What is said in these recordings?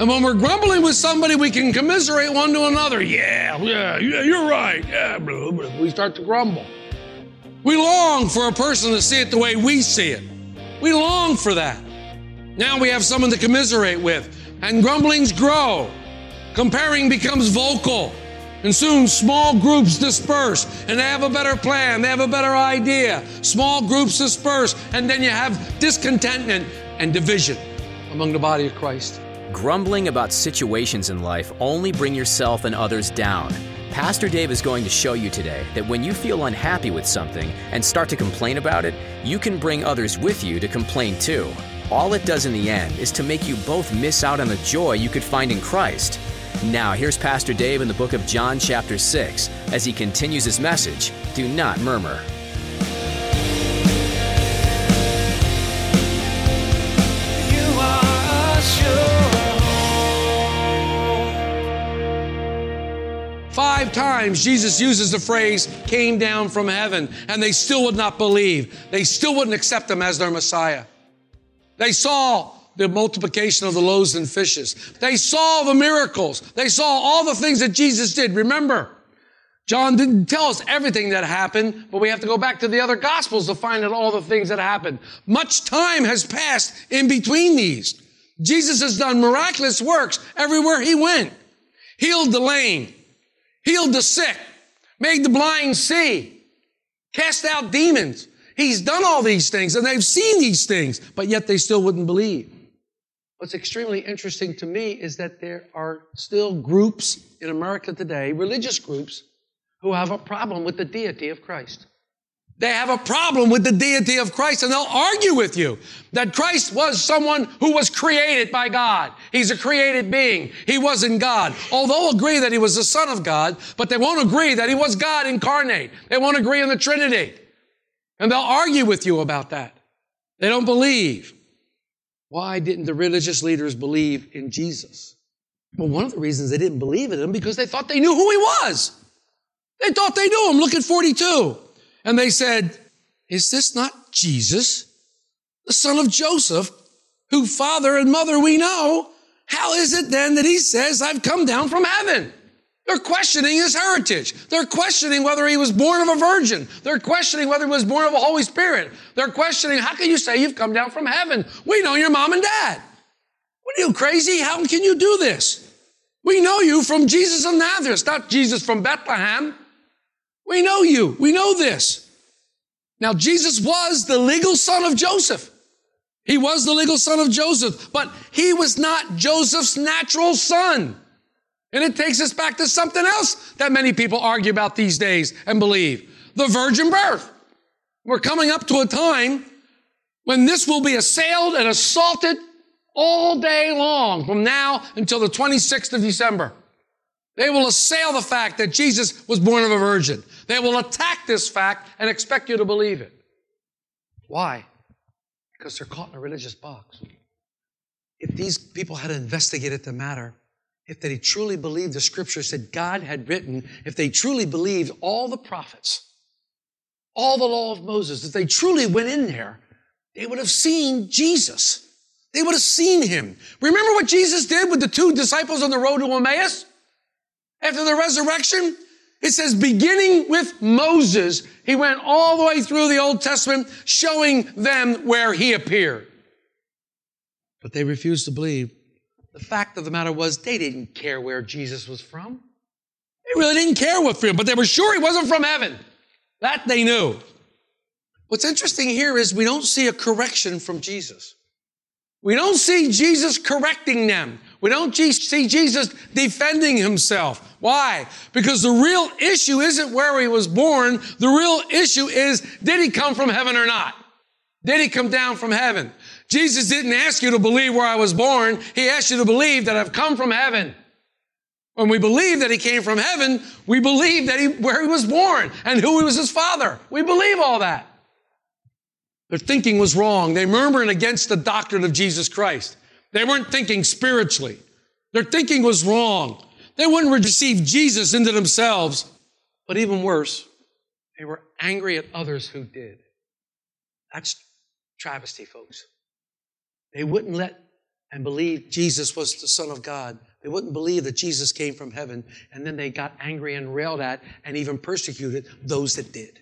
And when we're grumbling with somebody, we can commiserate one to another. Yeah, you're right. Yeah, blah, blah. We start to grumble. We long for a person to see it the way we see it. We long for that. Now we have someone to commiserate with. And grumblings grow. Comparing becomes vocal. And soon small groups disperse. And they have a better plan. They have a better idea. Small groups disperse. And then you have discontentment and division among the body of Christ. Grumbling about situations in life only bring yourself and others down. Pastor Dave is going to show you today that when you feel unhappy with something and start to complain about it, you can bring others with you to complain too. All it does in the end is to make you both miss out on the joy you could find in Christ. Now here's Pastor Dave in the book of John chapter 6 as he continues his message, Do Not Murmur. Five times Jesus uses the phrase, came down from heaven, and they still would not believe. They still wouldn't accept him as their Messiah. They saw the multiplication of the loaves and fishes. They saw the miracles. They saw all the things that Jesus did. Remember, John didn't tell us everything that happened, but we have to go back to the other Gospels to find out all the things that happened. Much time has passed in between these. Jesus has done miraculous works everywhere he went. Healed the lame. Healed the sick, made the blind see, cast out demons. He's done all these things, and they've seen these things, but yet they still wouldn't believe. What's extremely interesting to me is that there are still groups in America today, religious groups, who have a problem with the deity of Christ. They have a problem with the deity of Christ, and they'll argue with you that Christ was someone who was created by God. He's a created being. He wasn't God. Oh, they'll agree that he was the Son of God, but they won't agree that he was God incarnate. They won't agree on the Trinity. And they'll argue with you about that. They don't believe. Why didn't the religious leaders believe in Jesus? Well, one of the reasons they didn't believe in him because they thought they knew who he was. They thought they knew him. Look at 42. And they said, is this not Jesus, the son of Joseph, whose father and mother we know? How is it then that he says, I've come down from heaven? They're questioning his heritage. They're questioning whether he was born of a virgin. They're questioning whether he was born of the Holy Spirit. They're questioning, how can you say you've come down from heaven? We know your mom and dad. What are you, crazy? How can you do this? We know you from Jesus of Nazareth, not Jesus from Bethlehem. We know you. We know this. Now, Jesus was the legal son of Joseph. He was the legal son of Joseph, but he was not Joseph's natural son. And it takes us back to something else that many people argue about these days and believe. The virgin birth. We're coming up to a time when this will be assailed and assaulted all day long from now until the 26th of December. They will assail the fact that Jesus was born of a virgin. They will attack this fact and expect you to believe it. Why? Because they're caught in a religious box. If these people had investigated the matter, if they truly believed the scriptures that God had written, if they truly believed all the prophets, all the law of Moses, if they truly went in there, they would have seen Jesus. They would have seen him. Remember what Jesus did with the two disciples on the road to Emmaus? After the resurrection, it says, beginning with Moses, he went all the way through the Old Testament, showing them where he appeared. But they refused to believe. The fact of the matter was, they didn't care where Jesus was from. They really didn't care what from, but they were sure he wasn't from heaven. That they knew. What's interesting here is we don't see a correction from Jesus. We don't see Jesus correcting them. We don't see Jesus defending himself. Why? Because the real issue isn't where he was born. The real issue is, did he come from heaven or not? Did he come down from heaven? Jesus didn't ask you to believe where I was born. He asked you to believe that I've come from heaven. When we believe that he came from heaven, we believe that where he was born and who was his father. We believe all that. Their thinking was wrong. They murmured against the doctrine of Jesus Christ. They weren't thinking spiritually. Their thinking was wrong. They wouldn't receive Jesus into themselves. But even worse, they were angry at others who did. That's travesty, folks. They wouldn't let and believe Jesus was the Son of God. They wouldn't believe that Jesus came from heaven. And then they got angry and railed at and even persecuted those that did.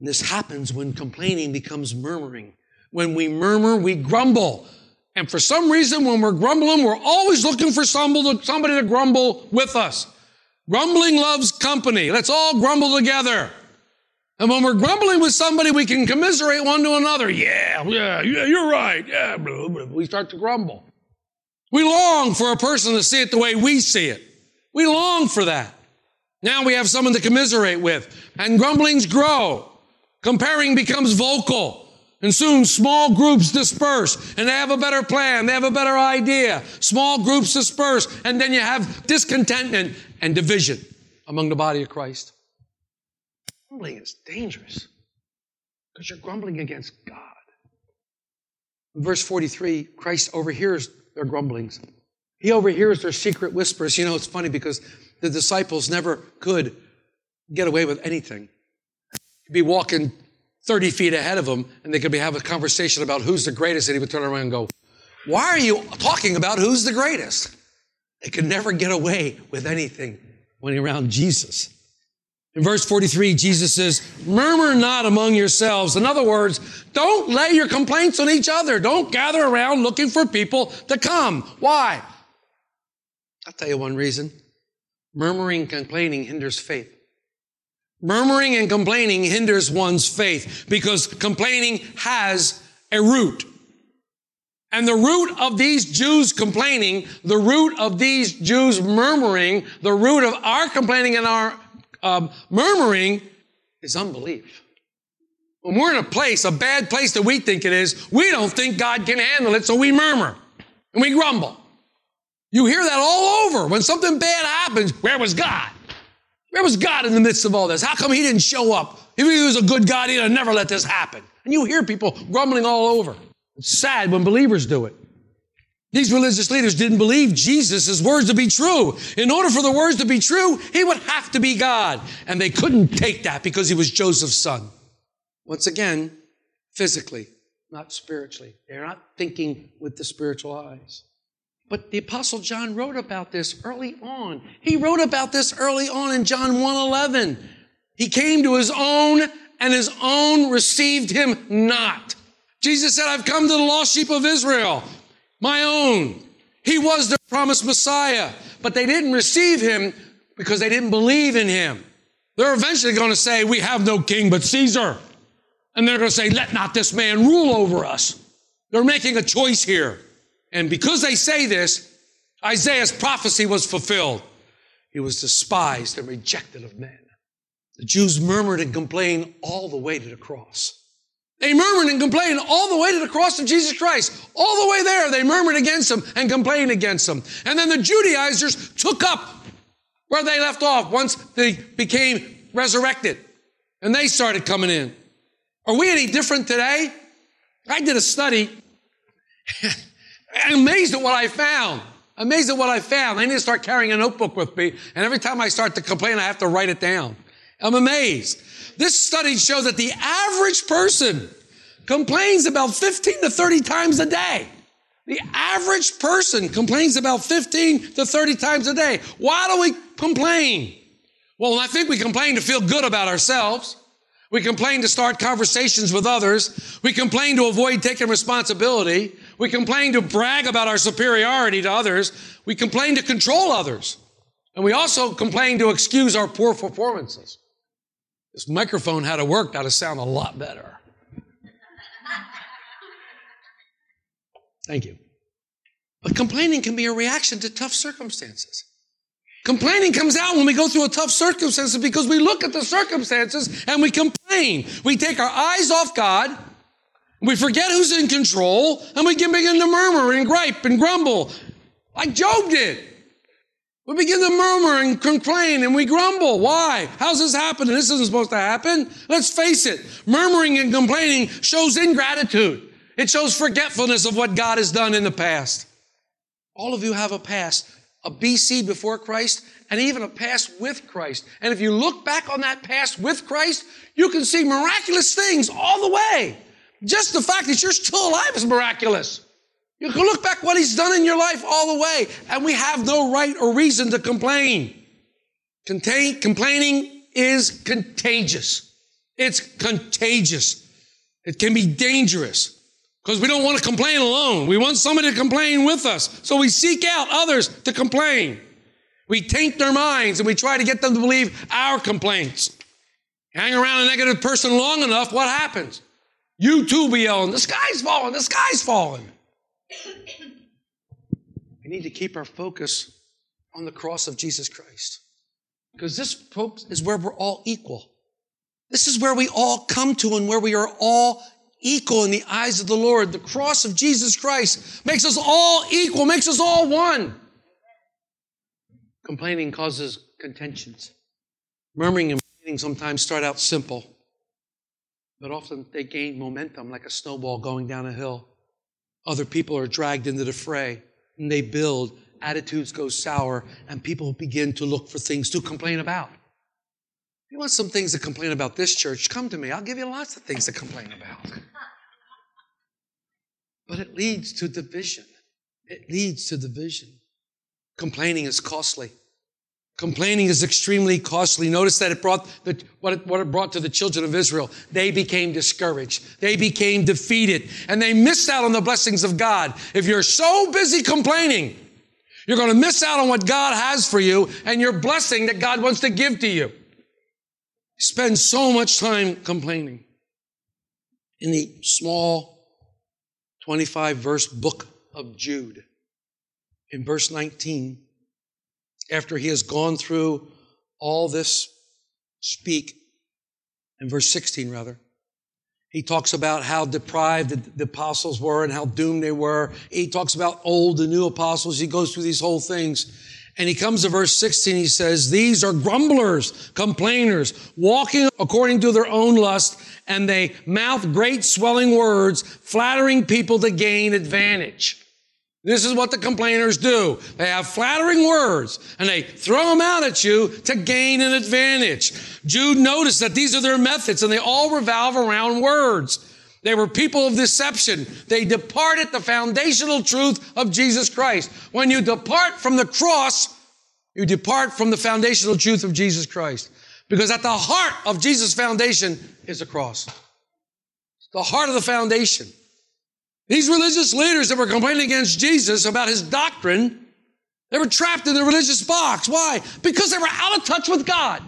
And this happens when complaining becomes murmuring. When we murmur, we grumble. And for some reason, when we're grumbling, we're always looking for somebody to grumble with us. Grumbling loves company. Let's all grumble together. And when we're grumbling with somebody, we can commiserate one to another. Yeah, you're right. Yeah, blah, blah. We start to grumble. We long for a person to see it the way we see it. We long for that. Now we have someone to commiserate with. And grumblings grow. Comparing becomes vocal. And soon small groups disperse. And they have a better plan. They have a better idea. Small groups disperse. And then you have discontentment and division among the body of Christ. Grumbling is dangerous because you're grumbling against God. In verse 43, Christ overhears their grumblings. He overhears their secret whispers. You know, it's funny because the disciples never could get away with anything. He'd be walking 30 feet ahead of him and they could have a conversation about who's the greatest and he would turn around and go, why are you talking about who's the greatest? They could never get away with anything when you're around Jesus. In verse 43, Jesus says, murmur not among yourselves. In other words, don't lay your complaints on each other. Don't gather around looking for people to come. Why? I'll tell you one reason. Murmuring and complaining hinders faith. Murmuring and complaining hinders one's faith because complaining has a root. And the root of these Jews complaining, the root of these Jews murmuring, the root of our complaining and our murmuring is unbelief. When we're in a bad place that we think it is, we don't think God can handle it, so we murmur and we grumble. You hear that all over. When something bad happens, where was God? Where was God in the midst of all this? How come he didn't show up? If he was a good God, he'd have never let this happen. And you hear people grumbling all over. It's sad when believers do it. These religious leaders didn't believe Jesus' words to be true. In order for the words to be true, he would have to be God. And they couldn't take that because he was Joseph's son. Once again, physically, not spiritually. They're not thinking with the spiritual eyes. But the Apostle John wrote about this early on. He wrote about this early on in John 1:11. He came to his own, and his own received him not. Jesus said, I've come to the lost sheep of Israel. My own. He was the promised Messiah, but they didn't receive him because they didn't believe in him. They're eventually going to say, we have no king but Caesar. And they're going to say, let not this man rule over us. They're making a choice here. And because they say this, Isaiah's prophecy was fulfilled. He was despised and rejected of men. The Jews murmured and complained all the way to the cross. They murmured and complained all the way to the cross of Jesus Christ. All the way there, they murmured against him and complained against him. And then the Judaizers took up where they left off once they became resurrected. And they started coming in. Are we any different today? I did a study. I'm amazed at what I found. I need to start carrying a notebook with me. And every time I start to complain, I have to write it down. I'm amazed. This study shows that the average person complains about 15 to 30 times a day. The average person complains about 15 to 30 times a day. Why do we complain? Well, I think we complain to feel good about ourselves. We complain to start conversations with others. We complain to avoid taking responsibility. We complain to brag about our superiority to others. We complain to control others. And we also complain to excuse our poor performances. This microphone had to work, that'd sound a lot better. Thank you. But complaining can be a reaction to tough circumstances. Complaining comes out when we go through a tough circumstance because we look at the circumstances and we complain. We take our eyes off God We forget who's in control, and we can begin to murmur and gripe and grumble, like Job did. We begin to murmur and complain, and we grumble. Why? How's this happening? This isn't supposed to happen. Let's face it, murmuring and complaining shows ingratitude. It shows forgetfulness of what God has done in the past. All of you have a past, a BC before Christ, and even a past with Christ. And if you look back on that past with Christ, you can see miraculous things all the way. Just the fact that you're still alive is miraculous. You can look back what He's done in your life all the way, and we have no right or reason to complain. Complaining is contagious. It's contagious. It can be dangerous because we don't want to complain alone. We want somebody to complain with us, so we seek out others to complain. We taint their minds, and we try to get them to believe our complaints. Hang around a negative person long enough, what happens? You too be yelling, the sky's falling, the sky's falling. We need to keep our focus on the cross of Jesus Christ, because this is where we're all equal. This is where we all come to and where we are all equal in the eyes of the Lord. The cross of Jesus Christ makes us all equal, makes us all one. Complaining causes contentions. Murmuring and complaining sometimes start out simple, but often they gain momentum like a snowball going down a hill. Other people are dragged into the fray, and they build. Attitudes go sour, and people begin to look for things to complain about. If you want some things to complain about this church, come to me. I'll give you lots of things to complain about. But it leads to division. It leads to division. Complaining is costly. Complaining is extremely costly. Notice that it brought what it brought to the children of Israel. They became discouraged. They became defeated. And they missed out on the blessings of God. If you're so busy complaining, you're going to miss out on what God has for you and your blessing that God wants to give to you. You spend so much time complaining. In the small 25-verse book of Jude, in verse 19, after he has gone through all this speak, in verse 16 rather, he talks about how deprived the apostles were and how doomed they were. He talks about old and new apostles. He goes through these whole things. And he comes to verse 16, he says, these are grumblers, complainers, walking according to their own lust, and they mouth great swelling words, flattering people to gain advantage. This is what the complainers do. They have flattering words, and they throw them out at you to gain an advantage. Jude noticed that these are their methods, and they all revolve around words. They were people of deception. They departed the foundational truth of Jesus Christ. When you depart from the cross, you depart from the foundational truth of Jesus Christ, because at the heart of Jesus' foundation is the cross. It's the heart of the foundation. These religious leaders that were complaining against Jesus about His doctrine, they were trapped in the religious box. Why? Because they were out of touch with God.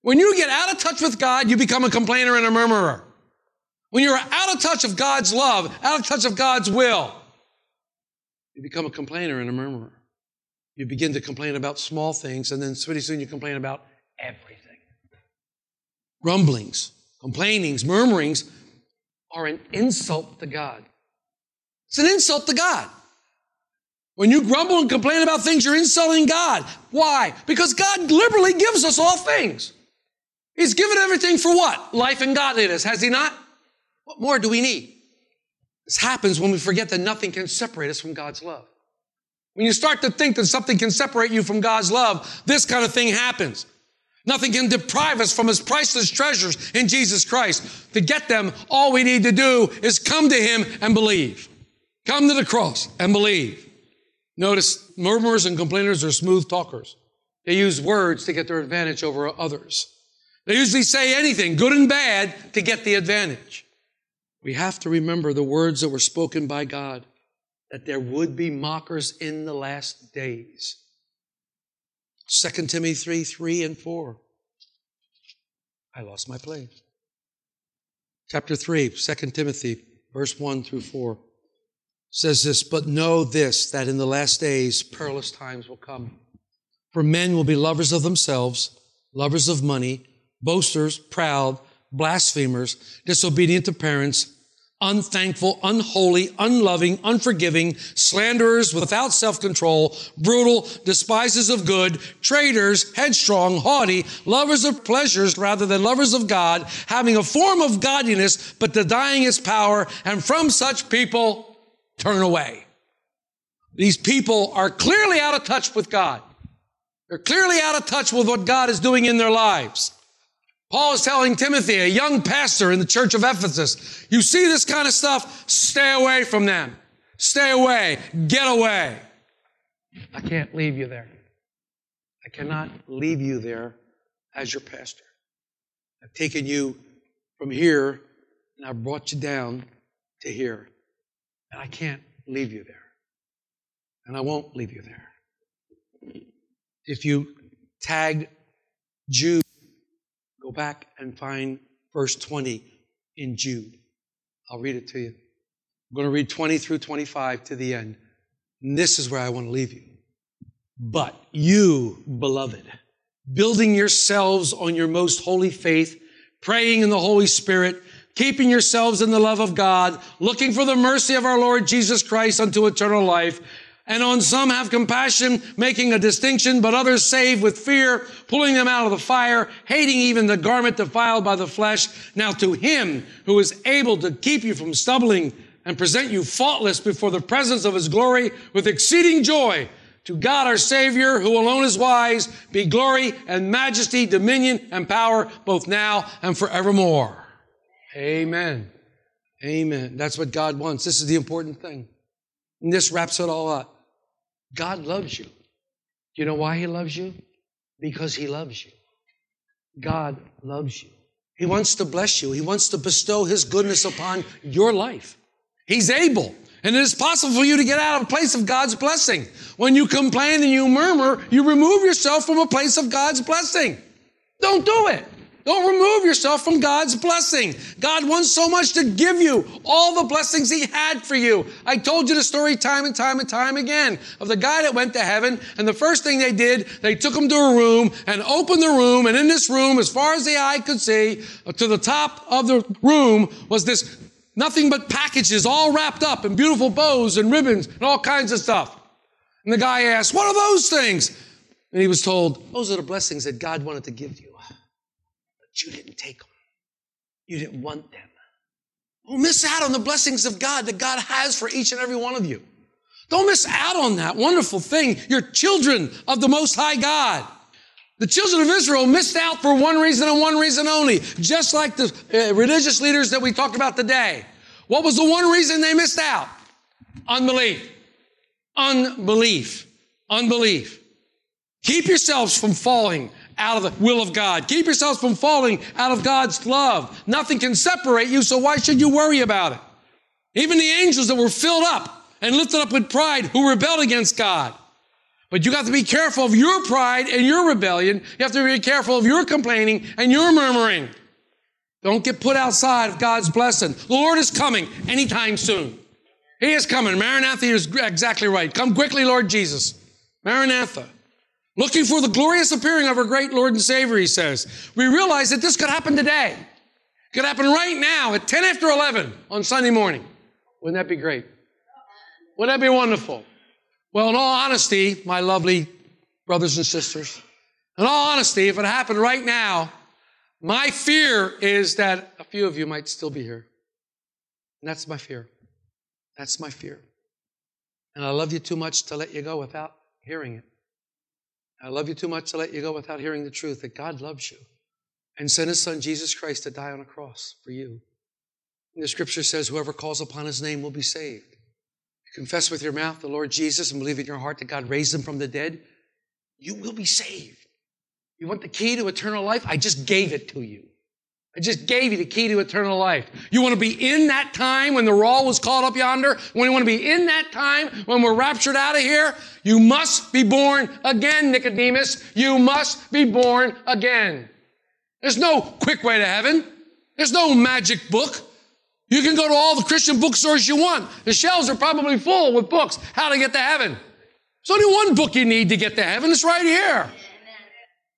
When you get out of touch with God, you become a complainer and a murmurer. When you're out of touch of God's love, out of touch of God's will, you become a complainer and a murmurer. You begin to complain about small things, and then pretty soon you complain about everything. Grumblings, complainings, murmurings are an insult to God. It's an insult to God. When you grumble and complain about things, you're insulting God. Why? Because God liberally gives us all things. He's given everything for what? Life and godliness, has He not? What more do we need? This happens when we forget that nothing can separate us from God's love. When you start to think that something can separate you from God's love, this kind of thing happens. Nothing can deprive us from His priceless treasures in Jesus Christ. To get them, all we need to do is come to Him and believe. Come to the cross and believe. Notice, murmurers and complainers are smooth talkers. They use words to get their advantage over others. They usually say anything, good and bad, to get the advantage. We have to remember the words that were spoken by God, that there would be mockers in the last days. 2 Timothy 3:3-4. I lost my place. Chapter 3, 2 Timothy, verse 1-4, says this, but know this, that in the last days perilous times will come. For men will be lovers of themselves, lovers of money, boasters, proud, blasphemers, disobedient to parents, unthankful, unholy, unloving, unforgiving, slanderers, without self-control, brutal, despisers of good, traitors, headstrong, haughty, lovers of pleasures rather than lovers of God, having a form of godliness but denying its power, and from such people turn away. These people are clearly out of touch with God. They're clearly out of touch with what God is doing in their lives. Paul is telling Timothy, a young pastor in the church of Ephesus, you see this kind of stuff, stay away from them. Stay away. Get away. I can't leave you there. I cannot leave you there as your pastor. I've taken you from here and I've brought you down to here. And I can't leave you there. And I won't leave you there. If you tag Jude, go back and find verse 20 in Jude. I'll read it to you. I'm going to read 20 through 25 to the end. And this is where I want to leave you. But you, beloved, building yourselves on your most holy faith, praying in the Holy Spirit, keeping yourselves in the love of God, looking for the mercy of our Lord Jesus Christ unto eternal life, and on some have compassion, making a distinction, but others save with fear, pulling them out of the fire, hating even the garment defiled by the flesh. Now to him who is able to keep you from stumbling and present you faultless before the presence of his glory with exceeding joy, to God our Savior, who alone is wise, be glory and majesty, dominion and power, both now and forevermore. Amen. Amen. That's what God wants. This is the important thing. And this wraps it all up. God loves you. Do you know why he loves you? Because he loves you. God loves you. He wants to bless you. He wants to bestow his goodness upon your life. He's able. And it is possible for you to get out of a place of God's blessing. When you complain and you murmur, you remove yourself from a place of God's blessing. Don't do it. Don't remove yourself from God's blessing. God wants so much to give you all the blessings he had for you. I told you the story time and time and time again of the guy that went to heaven, and the first thing they did, they took him to a room and opened the room, and in this room, as far as the eye could see, to the top of the room was this nothing but packages all wrapped up in beautiful bows and ribbons and all kinds of stuff. And the guy asked, what are those things? And he was told, those are the blessings that God wanted to give you. You didn't take them. You didn't want them. Don't miss out on the blessings of God that God has for each and every one of you. Don't miss out on that wonderful thing. You're children of the Most High God. The children of Israel missed out for one reason and one reason only, just like the religious leaders that we talked about today. What was the one reason they missed out? Unbelief. Unbelief. Unbelief. Keep yourselves from falling out of the will of God. Keep yourselves from falling out of God's love. Nothing can separate you, so why should you worry about it? Even the angels that were filled up and lifted up with pride who rebelled against God. But you got to be careful of your pride and your rebellion. You have to be careful of your complaining and your murmuring. Don't get put outside of God's blessing. The Lord is coming anytime soon. He is coming. Maranatha is exactly right. Come quickly, Lord Jesus. Maranatha. Looking for the glorious appearing of our great Lord and Savior, he says. We realize that this could happen today. It could happen right now at 10 after 11 on Sunday morning. Wouldn't that be great? Wouldn't that be wonderful? Well, in all honesty, my lovely brothers and sisters, in all honesty, if it happened right now, my fear is that a few of you might still be here. And that's my fear. That's my fear. And I love you too much to let you go without hearing it. I love you too much to let you go without hearing the truth that God loves you and sent his son Jesus Christ to die on a cross for you. And the scripture says, whoever calls upon his name will be saved. If you confess with your mouth the Lord Jesus and believe in your heart that God raised him from the dead, you will be saved. You want the key to eternal life? I just gave it to you. I just gave you the key to eternal life. You want to be in that time when the roll was called up yonder? When you want to be in that time when we're raptured out of here? You must be born again, Nicodemus. You must be born again. There's no quick way to heaven. There's no magic book. You can go to all the Christian bookstores you want. The shelves are probably full with books, how to get to heaven. There's only one book you need to get to heaven. It's right here.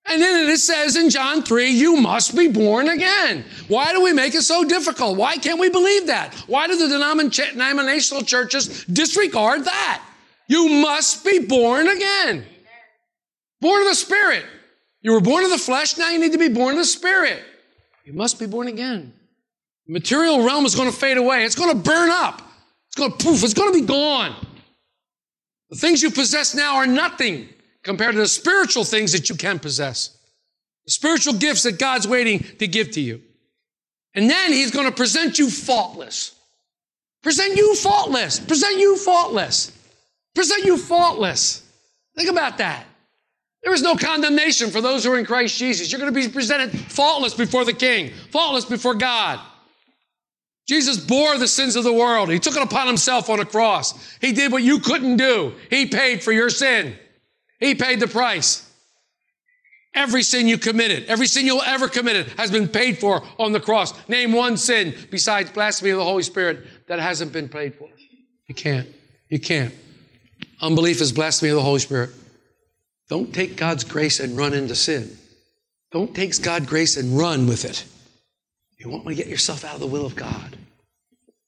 And then it says in John 3, you must be born again. Why do we make it so difficult? Why can't we believe that? Why do the denominational churches disregard that? You must be born again. Born of the Spirit. You were born of the flesh, now you need to be born of the Spirit. You must be born again. The material realm is going to fade away. It's going to burn up. It's going to poof. It's going to be gone. The things you possess now are nothing compared to the spiritual things that you can possess. The spiritual gifts that God's waiting to give to you. And then he's going to present you faultless. Present you faultless. Present you faultless. Present you faultless. Think about that. There is no condemnation for those who are in Christ Jesus. You're going to be presented faultless before the King, faultless before God. Jesus bore the sins of the world. He took it upon himself on a cross. He did what you couldn't do. He paid for your sin. He paid the price. Every sin you committed, every sin you'll ever committed has been paid for on the cross. Name one sin besides blasphemy of the Holy Spirit that hasn't been paid for. You can't. You can't. Unbelief is blasphemy of the Holy Spirit. Don't take God's grace and run into sin. Don't take God's grace and run with it. You won't want to get yourself out of the will of God.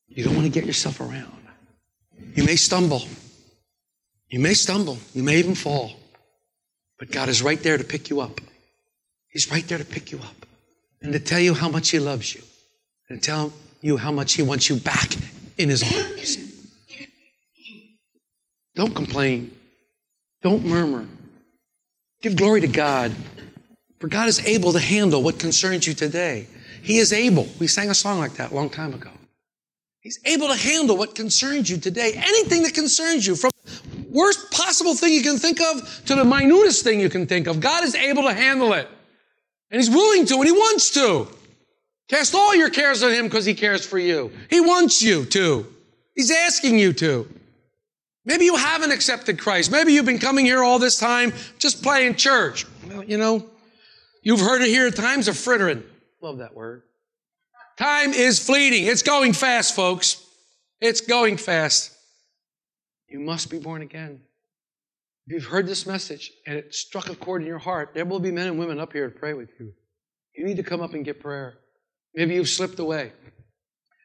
You don't want to get yourself around. You may stumble. You may stumble. You may even fall. But God is right there to pick you up. He's right there to pick you up and to tell you how much he loves you and tell you how much he wants you back in his arms. Don't complain. Don't murmur. Give glory to God, for God is able to handle what concerns you today. He is able. We sang a song like that a long time ago. He's able to handle what concerns you today. Anything that concerns you, from the worst possible thing you can think of to the minutest thing you can think of, God is able to handle it. And he's willing to, and he wants to. Cast all your cares on him because he cares for you. He wants you to. He's asking you to. Maybe you haven't accepted Christ. Maybe you've been coming here all this time just playing church. Well, you know, you've heard it here, time's a frittering. Love that word. Time is fleeting. It's going fast, folks. It's going fast. You must be born again. If you've heard this message and it struck a chord in your heart, there will be men and women up here to pray with you. You need to come up and get prayer. Maybe you've slipped away.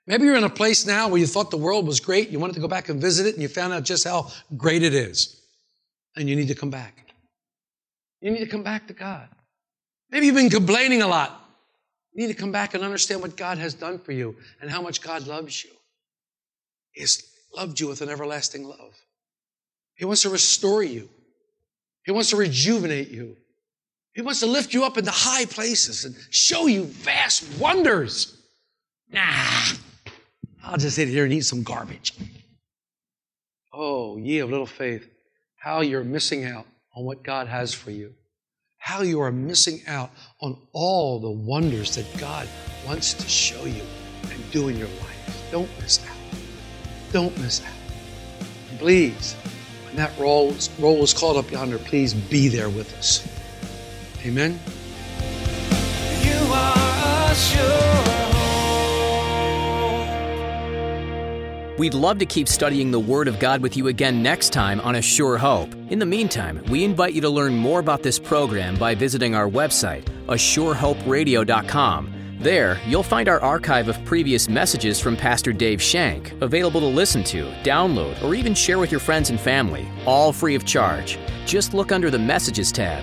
Maybe you're in a place now where you thought the world was great, you wanted to go back and visit it, and you found out just how great it is. And you need to come back. You need to come back to God. Maybe you've been complaining a lot. You need to come back and understand what God has done for you and how much God loves you. He's loved you with an everlasting love. He wants to restore you. He wants to rejuvenate you. He wants to lift you up into high places and show you vast wonders. Nah. I'll just sit here and eat some garbage. Oh, ye of little faith, how you're missing out on what God has for you. How you are missing out on all the wonders that God wants to show you and do in your life. Don't miss out. Don't miss out. And please, when that roll is called up yonder, please be there with us. Amen? You are a sure. We'd love to keep studying the Word of God with you again next time on A Sure Hope. In the meantime, we invite you to learn more about this program by visiting our website, assurehoperadio.com. There, you'll find our archive of previous messages from Pastor Dave Shank, available to listen to, download, or even share with your friends and family, all free of charge. Just look under the Messages tab.